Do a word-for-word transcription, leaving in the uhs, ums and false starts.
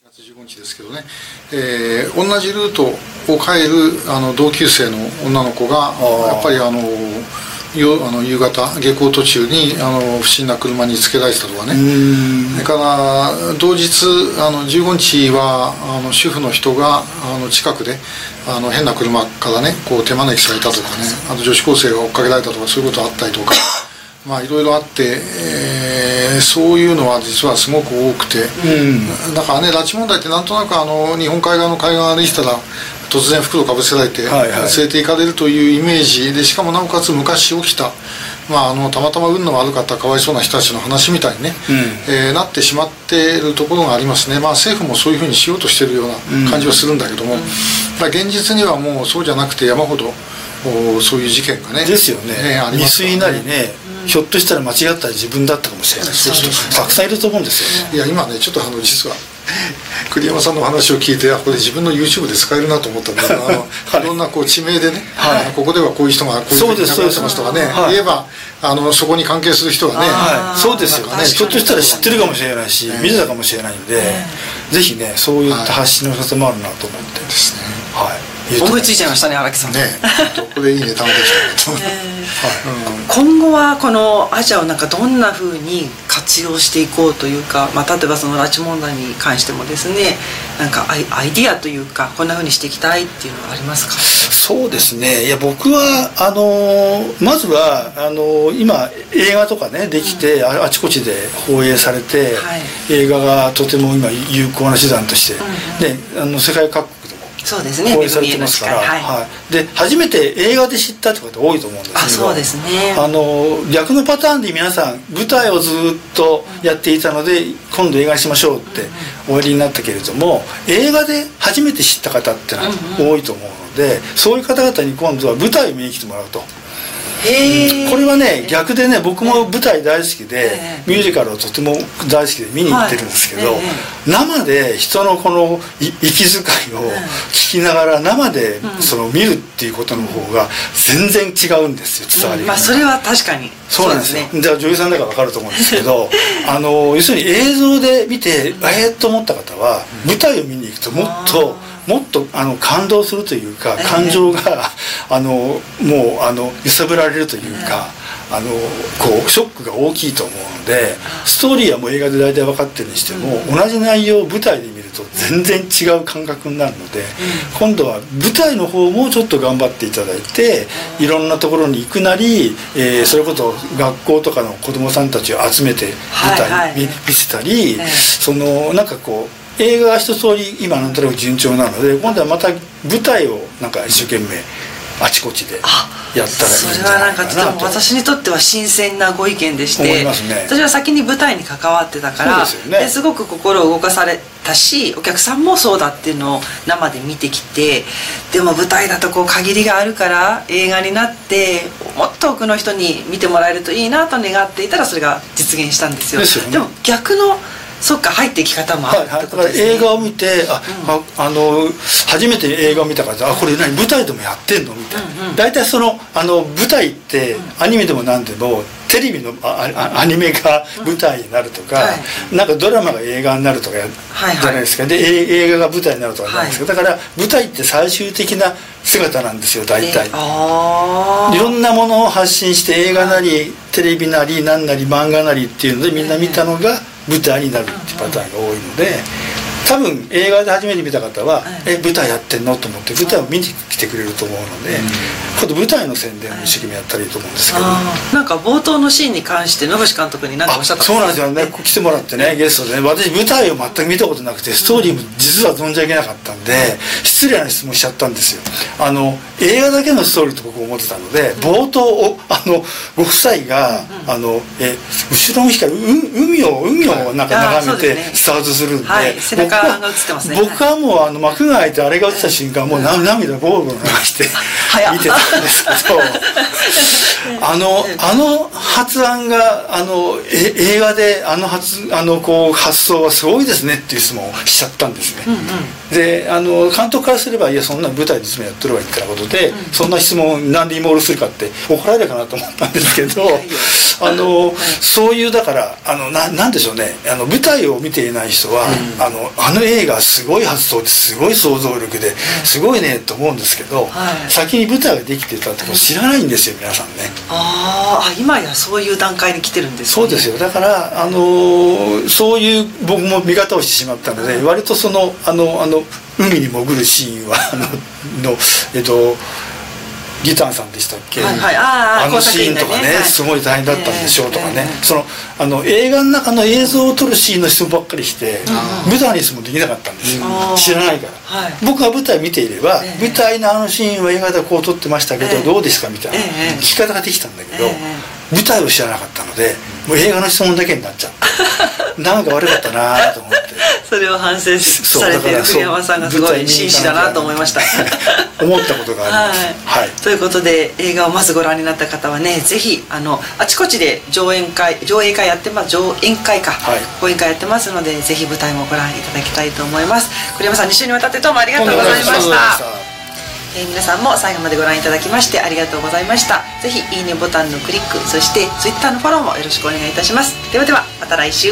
しがつじゅうごにちですけどね、えー、同じルートを帰るあの同級生の女の子がやっぱりあのよあの夕方下校途中にあの不審な車につけられてたとかね、それから同日あのじゅうごにちはあの主婦の人があの近くであの変な車からねこう手招きされたとかね、あと女子高生が追っかけられたとか、そういうことあったりとか。まあいろいろあって、えー、そういうのは実はすごく多くて、うん、だからね拉致問題ってなんとなくあの日本海側の海岸を歩いてたら突然袋をかぶせられて、はい、はい、連れていかれるというイメージで、しかもなおかつ昔起きた、まあ、あのたまたま運の悪かったかわいそうな人たちの話みたいに、ね、うん、えー、なってしまっているところがありますね。まあ、政府もそういうふうにしようとしているような感じはするんだけども、うん、だ現実にはもうそうじゃなくて山ほどそういう事件がねですよね、えー、未遂なりね、ひょっとしたら間違った自分だったかもしれない。そうそうそう、たくさんいると思うんですよね。いや今ねちょっとあの実は栗山さんの話を聞いて、あこれ自分の YouTube で使えるなと思ったんだけど、はい、いろんなこう地名でね、はい、ここではこういう人がこういうふうに亡くなってますとかね、はい、言えばあのそこに関係する人がね、はい、そうですよね、ひょっとしたら知ってるかもしれないし、ね、見てたかもしれないんで、ね、ぜひねそういった発信の仕方もあるなと思ってですね、はい、思いついちゃいましたね荒木さんね。これいいネタでしたね。今後はこのアジアをなんかどんな風に活用していこうというか、まあ、例えばその拉致問題に関してもですね、なんかアイ、アイディアというかこんな風にしていきたいっていうのはありますか？そうですね、いや僕はあのまずはあの今映画とかねできて、うん、あ、あちこちで放映されて、はい、映画がとても今有効な手段として、うんうん、であの世界各国そうですね、放映されてますから、はいはい、で初めて映画で知ったって方多いと思うんですけど、あ、そうですね、あの逆のパターンで皆さん舞台をずっとやっていたので、うん、今度映画にしましょうっておやりになったけれども、映画で初めて知った方ってのは多いと思うので、うんうん、そういう方々に今度は舞台を見に来てもらうと。これはね逆でね、僕も舞台大好きでミュージカルをとても大好きで見に行ってるんですけど、生で人のこの息遣いを聞きながら生でその見るっていうことの方が全然違うんですよ、伝わりが。まあそれは確かにそうなんですよ。じゃあ女優さんだから分かると思うんですけど、あの要するに映像で見てええと思った方は舞台を見に行くともっともっとあの感動するというか、感情があのもうあの揺さぶられるというか、あのこうショックが大きいと思うので、ストーリーはもう映画で大体分かってるにしても、同じ内容を舞台で見ると全然違う感覚になるので、今度は舞台の方もちょっと頑張っていただいて、いろんなところに行くなり、えー、それこそ学校とかの子どもさんたちを集めて舞台に見せたり、そのなんかこう映画が一通り今なんとなく順調なので、今度はまた舞台をなんか一生懸命あちこちでやったらいいんじゃないかなと。それはなんか私にとっては新鮮なご意見でして思いますね。私は先に舞台に関わってたから、そうですよね。ですごく心を動かされたし、お客さんもそうだっていうのを生で見てきて、でも舞台だとこう限りがあるから映画になってもっと多くの人に見てもらえるといいなと願っていたら、それが実現したんですよ。ですよね。でも逆のそっか入ってき方もあるってことですね。はいはい、だから映画を見て、あ、うん、あ、あの初めて映画を見たから、あこれ何舞台でもやってんのみたいな、うん、うん、大体そのあの舞台って、うん、アニメでも何でもテレビのああアニメが舞台になるとか、うん、はい、なんかドラマが映画になるとかじゃないですか、はいはい、で映画が舞台になるとかじゃないですか、はい、だから舞台って最終的な姿なんですよ大体、えー、いろんなものを発信して、映画なりテレビなり何なり漫画なりっていうのでみんな見たのが、えー舞台になるっていうパターンが多いので、多分映画で初めて見た方は「え舞台やってんの?」と思って舞台を見に来てくれると思うので、今度舞台の宣伝を一生懸命やったらいいと思うんですけど、なんか冒頭のシーンに関して野口監督に何かおっしゃったんですか？そうなんですよね、来てもらってねゲストでね、私舞台を全く見たことなくてストーリーも実は存じ上げなかったんで失礼な質問しちゃったんですよ。あの映画だけのストーリーと僕思ってたので、冒頭をあのご夫妻があのえ後ろ向きからう海を海をなんか眺めてスタートするんで、僕はもうあの幕が開いてあれが落ちた瞬間、もう涙ボーボー流して見てたんですけど、あのあの発案があの映画であの発あのこう発想はすごいですねっていう質問をしちゃったんですね。であの監督からすれば、いやそんな舞台でいつもやってるわけってなことで、そんな質問なんでイモールするかって怒られるかなと思ったんですけど、あの、はい、そういうだからあの な, なんでしょうね、あの舞台を見ていない人は、うん、あ, のあの映画すごい発想ですごい想像力ですごいねと思うんですけど、はい、先に舞台ができてたってこと知らないんですよ皆さんね。ああ今やそういう段階に来てるんですね。そうですよ。だからあのそういう僕も見方をしてしまったので、うん、割とそのあのあの海に潜るシーンはあののえっとギターさんでしたっけ、はいはい、あ, あのシーンとか ね, ね、はい、すごい大変だったんでしょうとかね、えー、そのあの映画の中の映像を撮るシーンの質問ばっかりして、うん、舞台に質問できなかったんですよ、うん、知らないから、はい、僕が舞台見ていれば、えー、舞台のあのシーンは映画でこう撮ってましたけど、えー、どうですかみたいな、えー、聞き方ができたんだけど、えー、舞台を知らなかったのでもう映画の質問だけになっちゃってなんか悪かったなと思ってそれを反省されている栗山さんがすごい真摯だなと思いました思ったことがあります、はいはい、ということで映画をまずご覧になった方はね、ぜひ あ, のあちこちで上演会上映会やってます上演会か、はい、公演会やってますので、ぜひ舞台もご覧いただきたいと思います。栗山さんに週にわたってどうもありがとうございました。えー、皆さんも最後までご覧いただきましてありがとうございました。ぜひいいねボタンのクリック、そしてツイッターのフォローもよろしくお願いいたします。ではではまた来週。